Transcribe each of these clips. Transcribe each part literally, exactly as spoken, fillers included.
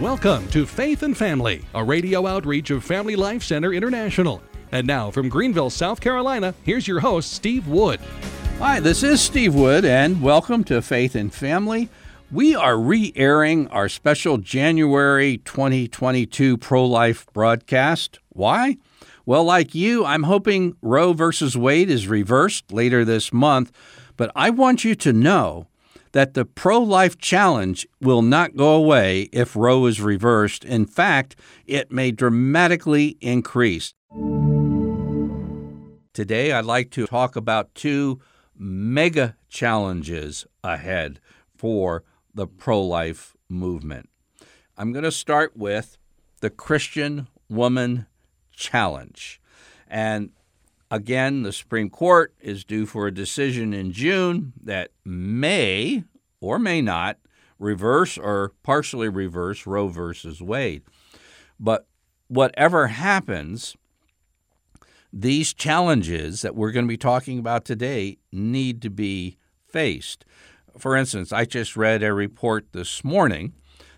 Welcome to Faith and Family, a radio outreach of Family Life Center International. And now from Greenville, South Carolina, here's your host, Steve Wood. Hi, this is Steve Wood, and welcome to Faith and Family. We are re-airing our special January twenty twenty-two pro-life broadcast. Why? Well, like you, I'm hoping Roe versus Wade is reversed later this month, but I want you to know that the pro-life challenge will not go away if Roe is reversed. In fact, it may dramatically increase. Today, I'd like to talk about two mega challenges ahead for the pro-life movement. I'm going to start with the Christian woman challenge. And again, the Supreme Court is due for a decision in June that may or may not reverse or partially reverse Roe versus Wade. But whatever happens, these challenges that we're going to be talking about today need to be faced. For instance, I just read a report this morning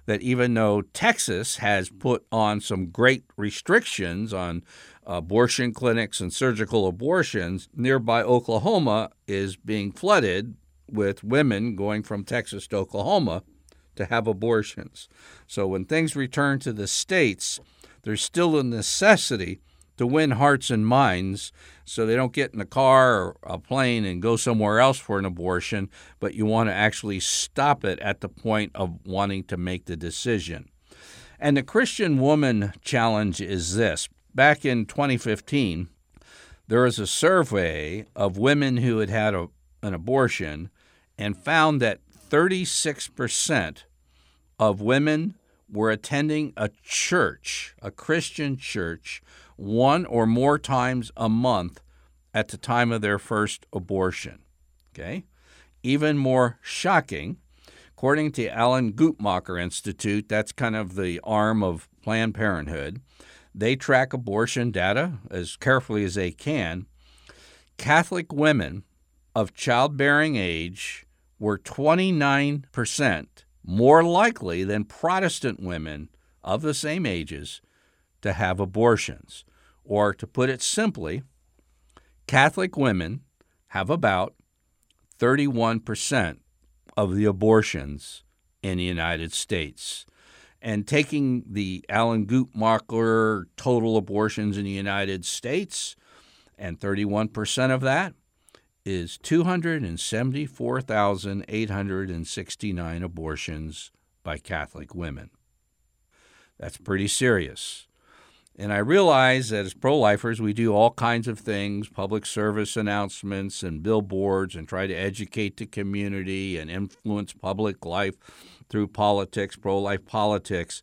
that even though Texas has put on some great restrictions on abortion clinics and surgical abortions, nearby Oklahoma is being flooded with women going from Texas to Oklahoma to have abortions. So when things return to the states, there's still a necessity to win hearts and minds so they don't get in a car or a plane and go somewhere else for an abortion, but you want to actually stop it at the point of wanting to make the decision. And the Christian woman challenge is this. Back in twenty fifteen, there was a survey of women who had had a, an abortion and found that thirty-six percent of women were attending a church, a Christian church, one or more times a month at the time of their first abortion. Okay? Even more shocking, according to Alan Guttmacher Institute, that's kind of the arm of Planned Parenthood, they track abortion data as carefully as they can. Catholic women of childbearing age were twenty-nine percent more likely than Protestant women of the same ages to have abortions. Or to put it simply, Catholic women have about thirty-one percent of the abortions in the United States. And taking the Alan Guttmacher total abortions in the United States, and thirty-one percent of that is two hundred seventy-four thousand eight hundred sixty-nine abortions by Catholic women. That's pretty serious. And I realize that as pro-lifers, we do all kinds of things, public service announcements and billboards, and try to educate the community and influence public life through politics, pro-life politics.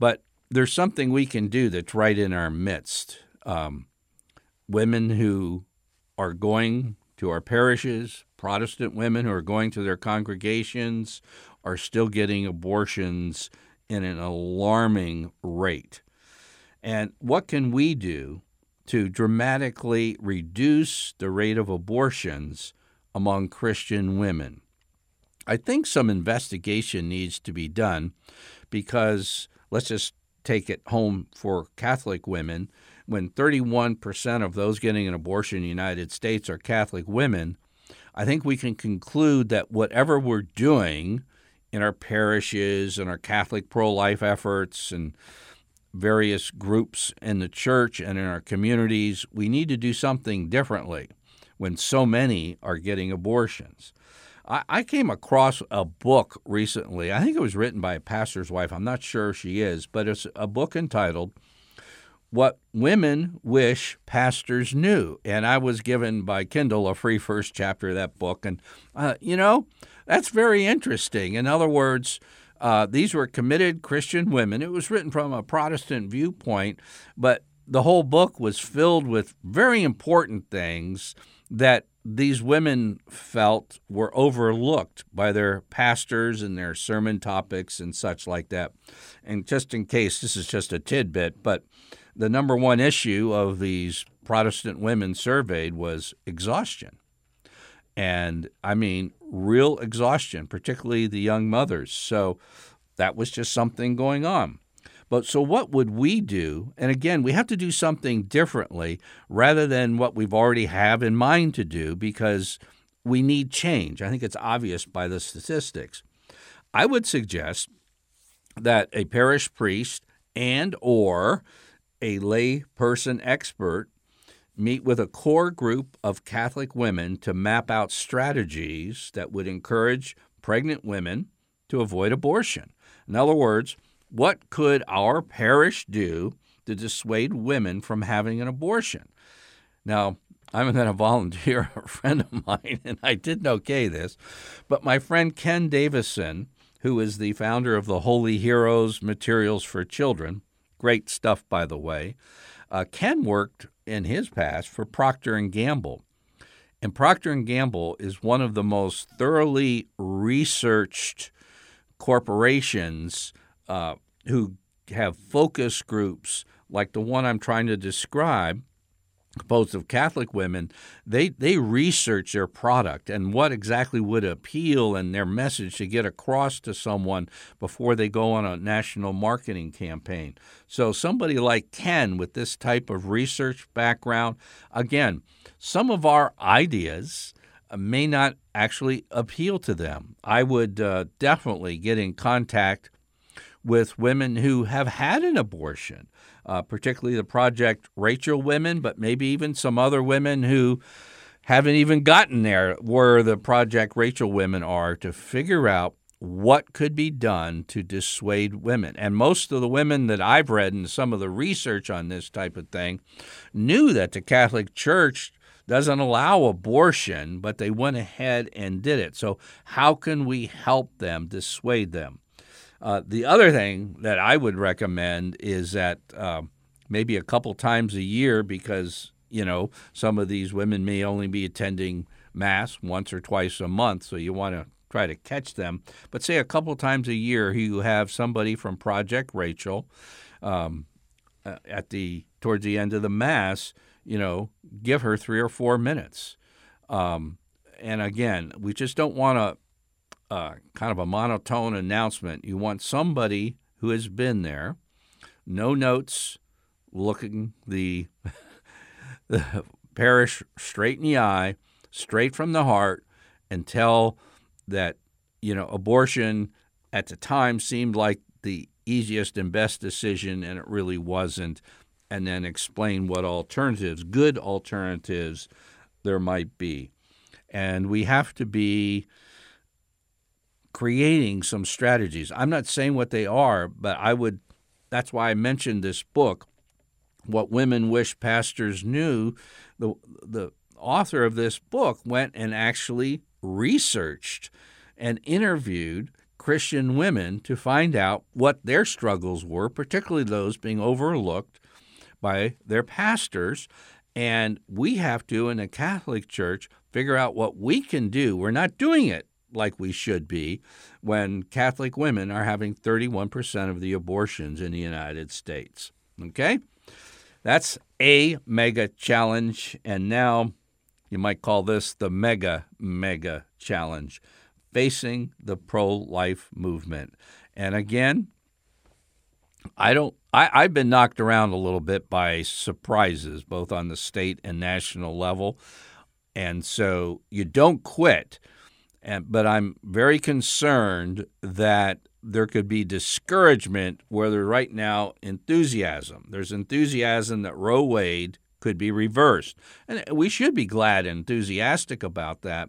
But there's something we can do that's right in our midst. Um, women who are going to our parishes, Protestant women who are going to their congregations, are still getting abortions in an alarming rate. And what can we do to dramatically reduce the rate of abortions among Christian women? I think some investigation needs to be done because let's just take it home for Catholic women. When thirty-one percent of those getting an abortion in the United States are Catholic women, I think we can conclude that whatever we're doing in our parishes and our Catholic pro-life efforts and various groups in the church and in our communities, we need to do something differently when so many are getting abortions. I came across a book recently. I think it was written by a pastor's wife. I'm not sure she is, but it's a book entitled What Women Wish Pastors Knew. And I was given by Kindle a free first chapter of that book. And, uh, you know, that's very interesting. In other words, Uh, these were committed Christian women. It was written from a Protestant viewpoint, but the whole book was filled with very important things that these women felt were overlooked by their pastors and their sermon topics and such like that. And just in case, this is just a tidbit, but the number one issue of these Protestant women surveyed was exhaustion. And I mean, real exhaustion, particularly the young mothers. So That was just something going on. But so what would we do? And again, we have to do something differently rather than what we've already have in mind to do, because we need change. I think it's obvious by the statistics. I would suggest that a parish priest and or a lay person expert meet with a core group of Catholic women to map out strategies that would encourage pregnant women to avoid abortion. In other words, what could our parish do to dissuade women from having an abortion? Now, I'm then a volunteer, a friend of mine, and I didn't okay this, but my friend Ken Davison, who is the founder of the Holy Heroes Materials for Children, great stuff, by the way, uh, Ken worked in his past for Procter and Gamble. And Procter and Gamble is one of the most thoroughly researched corporations Uh, who have focus groups like the one I'm trying to describe, composed of Catholic women. They they research their product and what exactly would appeal and their message to get across to someone before they go on a national marketing campaign. So somebody like Ken with this type of research background, again, some of our ideas may not actually appeal to them. I would uh, definitely get in contact with women who have had an abortion, uh, particularly the Project Rachel women, but maybe even some other women who haven't even gotten there where the Project Rachel women are, to figure out what could be done to dissuade women. And most of the women that I've read in some of the research on this type of thing knew that the Catholic Church doesn't allow abortion, but they went ahead and did it. So how can we help them, dissuade them? Uh, the other thing that I would recommend is that uh, maybe a couple times a year, because, you know, some of these women may only be attending Mass once or twice a month, so you want to try to catch them. But say a couple times a year you have somebody from Project Rachel um, at the towards the end of the Mass, you know, give her three or four minutes. Um, and again, we just don't want to Uh, kind of a monotone announcement. You want somebody who has been there, no notes, looking the, the parish straight in the eye, straight from the heart, and tell that, you know, abortion at the time seemed like the easiest and best decision, and it really wasn't, and then explain what alternatives, good alternatives, there might be. And we have to be creating some strategies. I'm not saying what they are, but I would, that's why I mentioned this book, What Women Wish Pastors Knew. The the author of this book went and actually researched and interviewed Christian women to find out what their struggles were, particularly those being overlooked by their pastors. And we have to, in the Catholic Church, figure out what we can do. We're not doing it like we should be, when Catholic women are having thirty-one percent of the abortions in the United States. Okay? That's a mega challenge. And now you might call this the mega, mega challenge, facing the pro-life movement. And again, I don't, I, I've been knocked around a little bit by surprises, both on the state and national level. And so you don't quit. And, but I'm very concerned that there could be discouragement where there's right now enthusiasm. There's enthusiasm that Roe Wade could be reversed. And we should be glad and enthusiastic about that.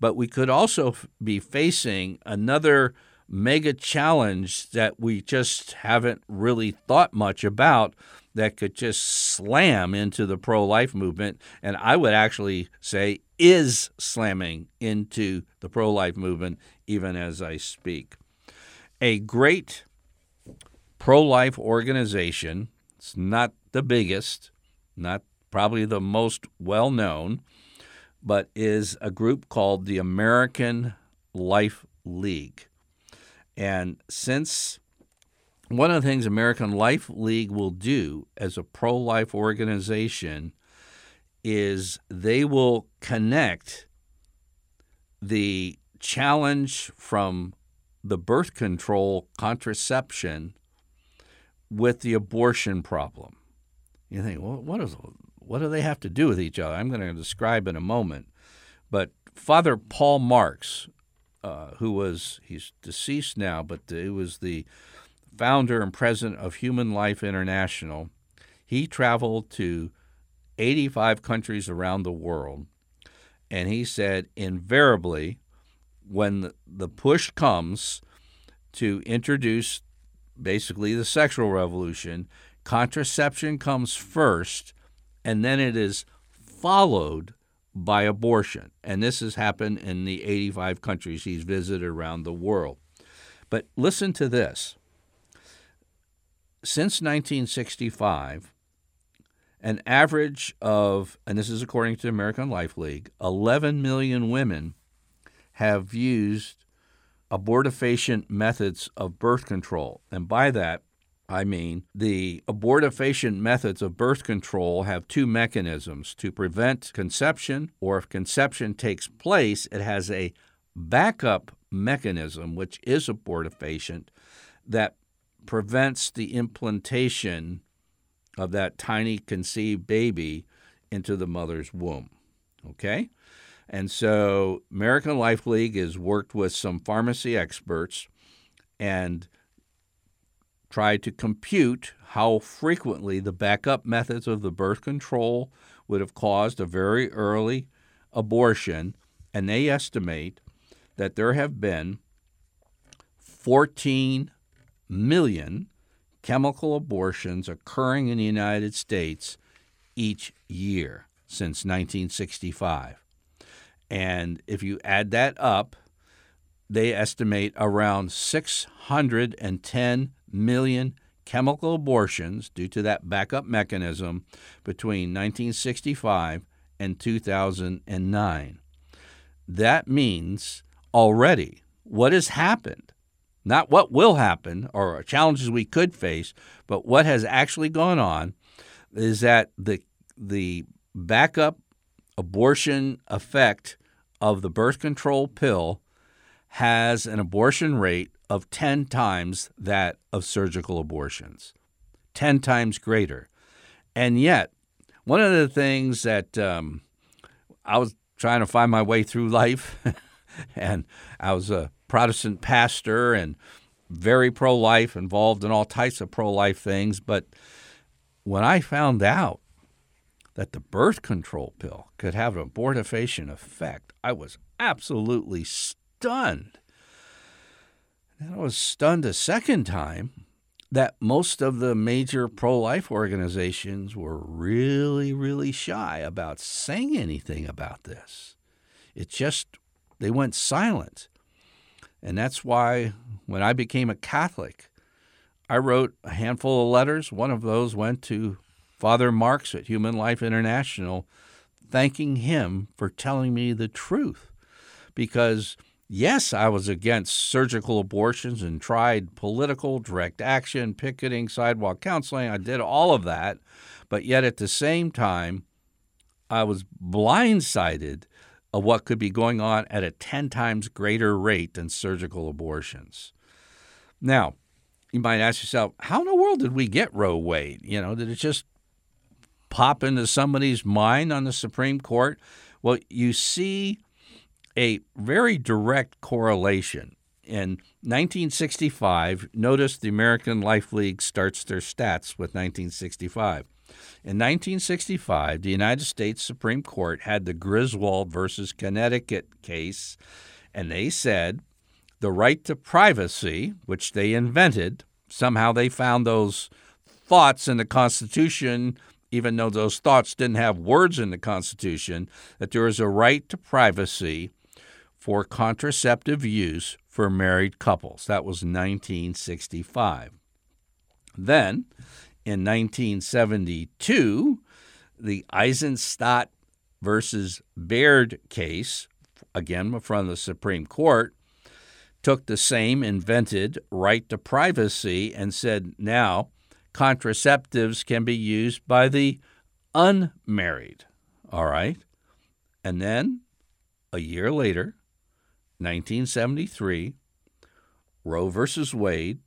But we could also be facing another mega challenge that we just haven't really thought much about, that could just slam into the pro-life movement, and I would actually say is slamming into the pro-life movement even as I speak. A great pro-life organization, it's not the biggest, not probably the most well-known, but is a group called the American Life League. And since one of the things American Life League will do as a pro-life organization is they will connect the challenge from the birth control contraception with the abortion problem. You think, well, what is, what do they have to do with each other? I'm going to describe in a moment. But Father Paul Marx, uh, who was, he's deceased now, but he was the founder and president of Human Life International. He traveled to eighty-five countries around the world, and he said invariably, when the push comes to introduce basically the sexual revolution, contraception comes first, and then it is followed by abortion. And this has happened in the eighty-five countries he's visited around the world. But listen to this. Since nineteen sixty-five, an average of, and this is according to the American Life League, eleven million women have used abortifacient methods of birth control. And by that, I mean the abortifacient methods of birth control have two mechanisms: to prevent conception, or if conception takes place, it has a backup mechanism, which is abortifacient, that prevents the implantation of that tiny conceived baby into the mother's womb, okay? And so American Life League has worked with some pharmacy experts and tried to compute how frequently the backup methods of the birth control would have caused a very early abortion, and they estimate that there have been fourteen million chemical abortions occurring in the United States each year since nineteen sixty-five. And if you add that up, they estimate around six hundred ten million chemical abortions due to that backup mechanism between nineteen sixty-five and two thousand nine. That means already what has happened, not what will happen or challenges we could face, but what has actually gone on, is that the the backup abortion effect of the birth control pill has an abortion rate of ten times that of surgical abortions, ten times greater. And yet, one of the things that um, I was trying to find my way through life, and I was a Protestant pastor and very pro-life, involved in all types of pro-life things, but when I found out that the birth control pill could have an abortifacient effect, I was absolutely stunned. And I was stunned a second time that most of the major pro-life organizations were really, really shy about saying anything about this. It just, they went silent. And that's why when I became a Catholic, I wrote a handful of letters. One of those went to Father Marx at Human Life International, thanking him for telling me the truth. Because, yes, I was against surgical abortions and tried political, direct action, picketing, sidewalk counseling. I did all of that. But yet at the same time, I was blindsided of what could be going on at a ten times greater rate than surgical abortions. Now, you might ask yourself, how in the world did we get Roe Wade? You know, did it just pop into somebody's mind on the Supreme Court? Well, you see a very direct correlation. In nineteen sixty-five, notice the American Life League starts their stats with nineteen sixty-five. In nineteen sixty-five, the United States Supreme Court had the Griswold versus Connecticut case, and they said the right to privacy, which they invented, somehow they found those thoughts in the Constitution, even though those thoughts didn't have words in the Constitution, that there is a right to privacy for contraceptive use for married couples. That was nineteen sixty-five. Then, in nineteen seventy-two, the Eisenstadt versus Baird case, again from the Supreme Court, took the same invented right to privacy and said now contraceptives can be used by the unmarried, all right? And then a year later, nineteen seventy-three, Roe versus Wade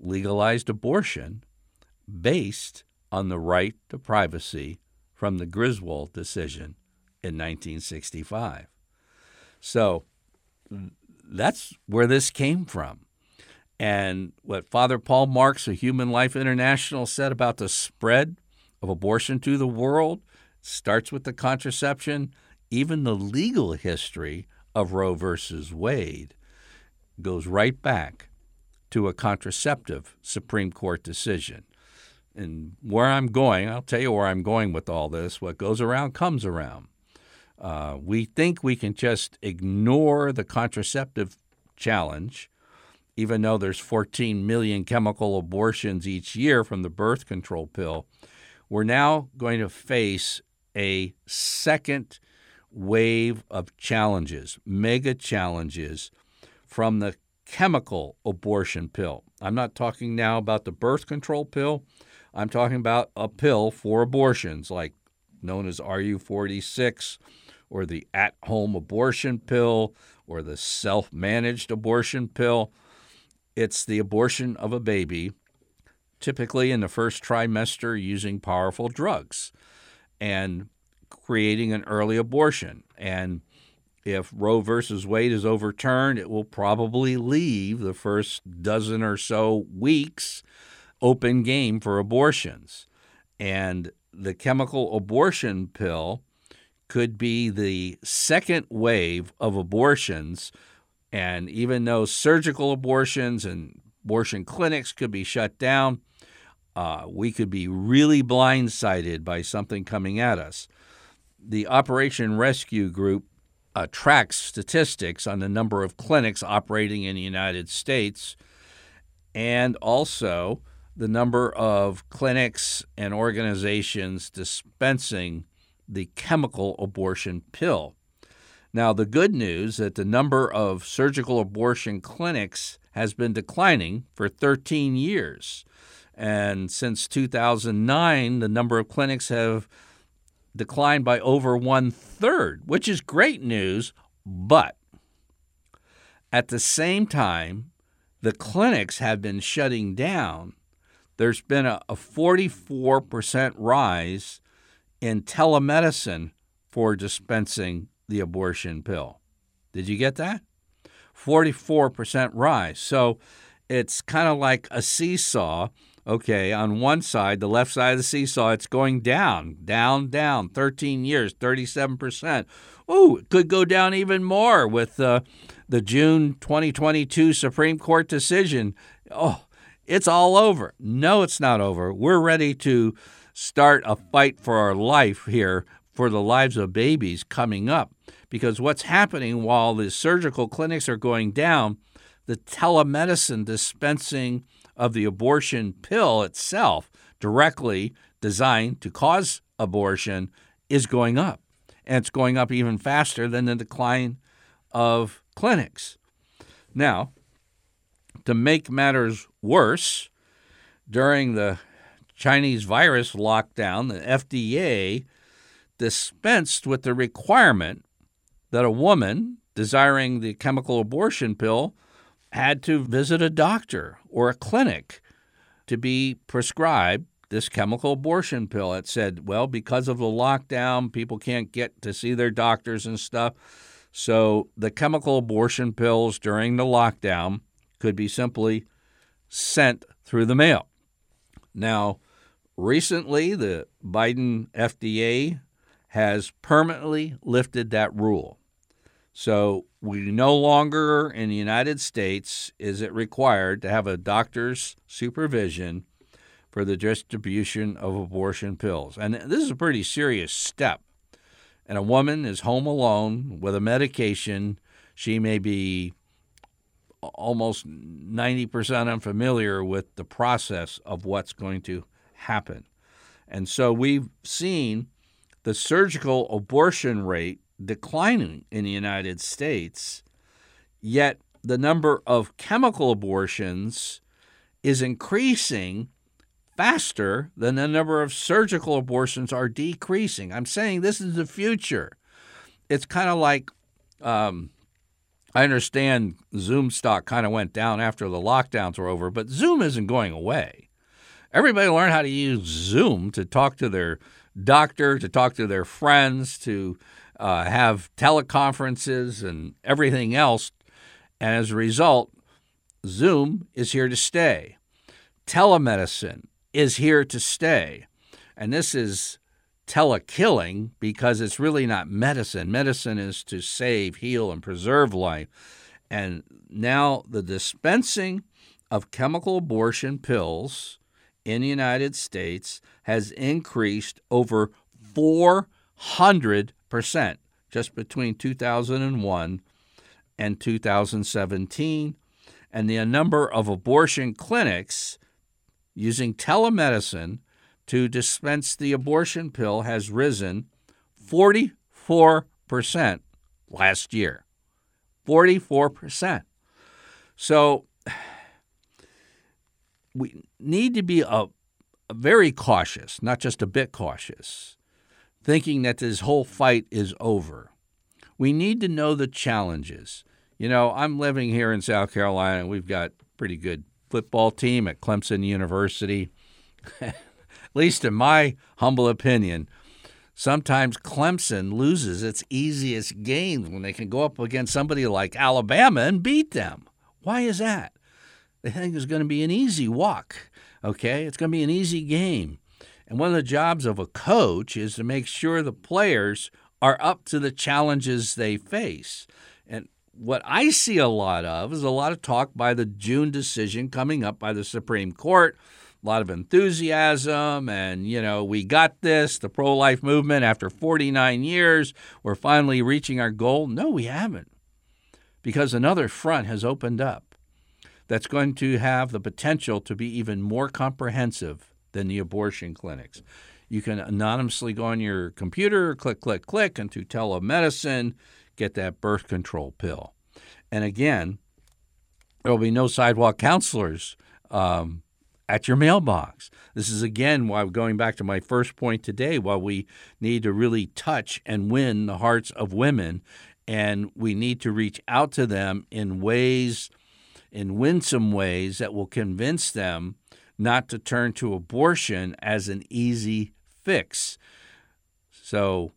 legalized abortion based on the right to privacy from the Griswold decision in nineteen sixty-five. So that's where this came from. And what Father Paul Marx of Human Life International said about the spread of abortion to the world starts with the contraception. Even the legal history of Roe versus Wade goes right back to a contraceptive Supreme Court decision. And where I'm going, I'll tell you where I'm going with all this. What goes around comes around. Uh, we think we can just ignore the contraceptive challenge, even though there's fourteen million chemical abortions each year from the birth control pill. We're now going to face a second wave of challenges, mega challenges from the chemical abortion pill. I'm not talking now about the birth control pill. I'm talking about a pill for abortions, like known as R U four eighty-six, or the at-home abortion pill, or the self-managed abortion pill. It's the abortion of a baby, typically in the first trimester, using powerful drugs and creating an early abortion. And if Roe versus Wade is overturned, it will probably leave the first dozen or so weeks open game for abortions. And the chemical abortion pill could be the second wave of abortions. And even though surgical abortions and abortion clinics could be shut down, uh, we could be really blindsided by something coming at us. The Operation Rescue Group uh, tracks statistics on the number of clinics operating in the United States, and also the number of clinics and organizations dispensing the chemical abortion pill. Now, the good news that the number of surgical abortion clinics has been declining for thirteen years. And since two thousand nine, the number of clinics have declined by over one-third, which is great news. But at the same time, the clinics have been shutting down. There's been a, a forty-four percent rise in telemedicine for dispensing the abortion pill. Did you get that? forty-four percent rise. So it's kind of like a seesaw. Okay, on one side, the left side of the seesaw, it's going down, down, down, thirteen years, thirty-seven percent. Ooh, it could go down even more with uh, the June twenty twenty-two Supreme Court decision. Oh, it's all over. No, it's not over. We're ready to start a fight for our life here, for the lives of babies coming up. Because what's happening while the surgical clinics are going down, the telemedicine dispensing of the abortion pill itself, directly designed to cause abortion, is going up. And it's going up even faster than the decline of clinics. Now, to make matters worse, during the Chinese virus lockdown, the F D A dispensed with the requirement that a woman desiring the chemical abortion pill had to visit a doctor or a clinic to be prescribed this chemical abortion pill. It said, well, because of the lockdown, people can't get to see their doctors and stuff. So the chemical abortion pills during the lockdown could be simply sent through the mail. Now, recently, the Biden F D A has permanently lifted that rule. So we no longer in the United States is it required to have a doctor's supervision for the distribution of abortion pills. And this is a pretty serious step. And a woman is home alone with a medication she may be almost ninety percent unfamiliar with the process of what's going to happen. And so we've seen the surgical abortion rate declining in the United States, yet the number of chemical abortions is increasing faster than the number of surgical abortions are decreasing. I'm saying this is the future. It's kind of like um, I understand Zoom stock kind of went down after the lockdowns were over, but Zoom isn't going away. Everybody learned how to use Zoom to talk to their doctor, to talk to their friends, to uh, have teleconferences and everything else. And as a result, Zoom is here to stay. Telemedicine is here to stay. And this is telekilling because it's really not medicine. Medicine is to save, heal, and preserve life. And now the dispensing of chemical abortion pills in the United States has increased over four hundred percent just between two thousand one and two thousand seventeen. And the number of abortion clinics using telemedicine to dispense the abortion pill has risen forty-four percent last year. forty-four percent. So we need to be a, a very cautious, not just a bit cautious, thinking that this whole fight is over. We need to know the challenges. You know, I'm living here in South Carolina, and we've got a pretty good football team at Clemson University. At least in my humble opinion, sometimes Clemson loses its easiest games when they can go up against somebody like Alabama and beat them. Why is that? They think it's going to be an easy walk, okay? It's going to be an easy game. And one of the jobs of a coach is to make sure the players are up to the challenges they face. And what I see a lot of is a lot of talk by the June decision coming up by the Supreme Court, a lot of enthusiasm, and, you know, we got this, the pro-life movement, after forty-nine years, we're finally reaching our goal. No, we haven't, because another front has opened up that's going to have the potential to be even more comprehensive than the abortion clinics. You can anonymously go on your computer, click, click, click, into telemedicine, get that birth control pill. And again, there will be no sidewalk counselors um, at your mailbox. This is, again, why I'm going back to my first point today, why we need to really touch and win the hearts of women, and we need to reach out to them in ways, in winsome ways that will convince them not to turn to abortion as an easy fix. So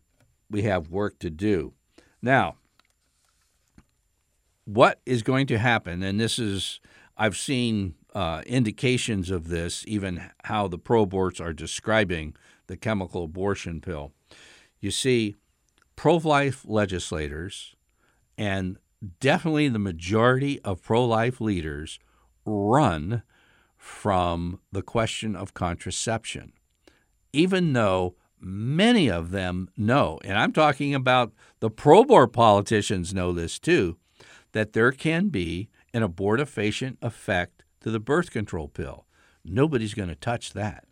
we have work to do. Now, what is going to happen, and this is, I've seen uh, indications of this, even how the pro-aborts are describing the chemical abortion pill. You see, pro-life legislators and definitely the majority of pro-life leaders run from the question of contraception, even though many of them know, and I'm talking about the pro-abort politicians know this too, that there can be an abortifacient effect to the birth control pill. Nobody's going to touch that.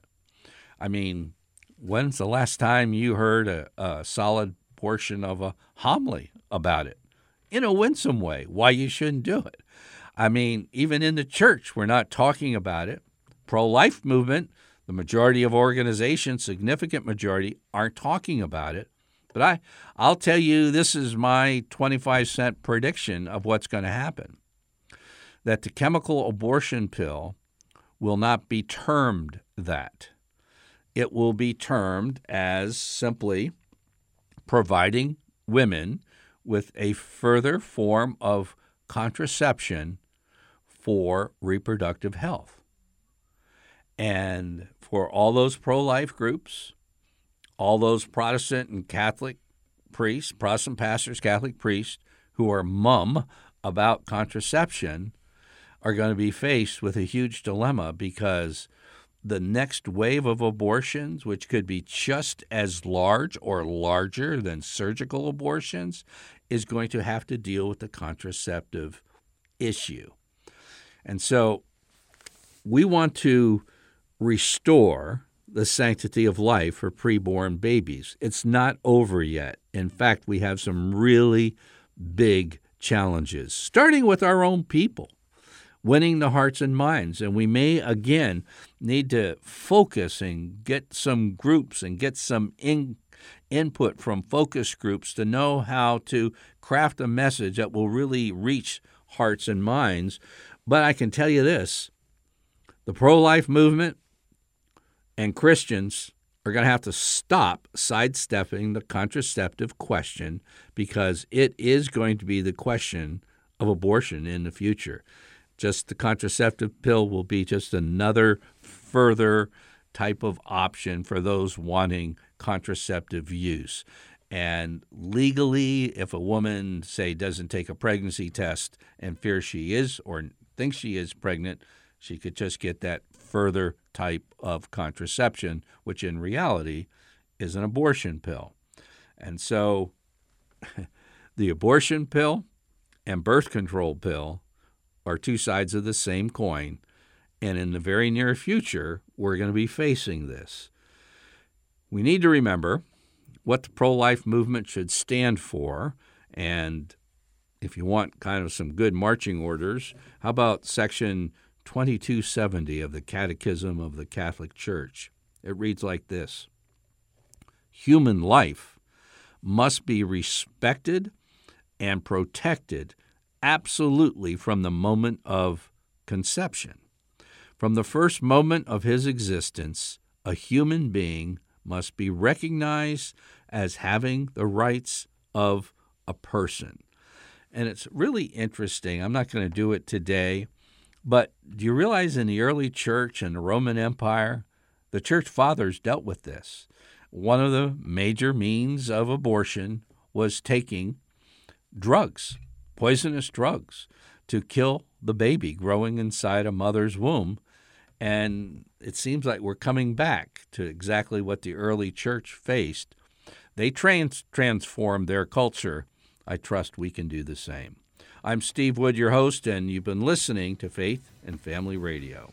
I mean, when's the last time you heard a, a solid portion of a homily about it in a winsome way, why you shouldn't do it? I mean, even in the church, we're not talking about it. Pro-life movement, the majority of organizations, significant majority, aren't talking about it. But I, I'll tell you, this is my twenty-five cent prediction of what's going to happen, that the chemical abortion pill will not be termed that. It will be termed as simply providing women with a further form of contraception for reproductive health. And for all those pro-life groups, all those Protestant and Catholic priests, Protestant pastors, Catholic priests, who are mum about contraception are going to be faced with a huge dilemma, because the next wave of abortions, which could be just as large or larger than surgical abortions, is going to have to deal with the contraceptive issue. And so we want to restore the sanctity of life for preborn babies. It's not over yet. In fact, we have some really big challenges, starting with our own people, winning the hearts and minds. And we may, again, need to focus and get some groups and get some in, input from focus groups to know how to craft a message that will really reach hearts and minds. But I can tell you this, the pro-life movement and Christians are going to have to stop sidestepping the contraceptive question, because it is going to be the question of abortion in the future. Just the contraceptive pill will be just another further type of option for those wanting contraceptive use. And legally, if a woman, say, doesn't take a pregnancy test and fears she is or thinks she is pregnant, she could just get that further type of contraception, which in reality is an abortion pill. And so the abortion pill and birth control pill are two sides of the same coin. And in the very near future, we're going to be facing this. We need to remember what the pro-life movement should stand for. And if you want kind of some good marching orders, how about Section twenty-two seventy of the Catechism of the Catholic Church? It reads like this: human life must be respected and protected absolutely from the moment of conception. From the first moment of his existence, a human being must be recognized as having the rights of a person. And it's really interesting. I'm not going to do it today, but do you realize in the early church and the Roman Empire, the church fathers dealt with this? One of the major means of abortion was taking drugs, poisonous drugs, to kill the baby growing inside a mother's womb. And it seems like we're coming back to exactly what the early church faced. They trans- transformed their culture. I trust we can do the same. I'm Steve Wood, your host, and you've been listening to Faith and Family Radio.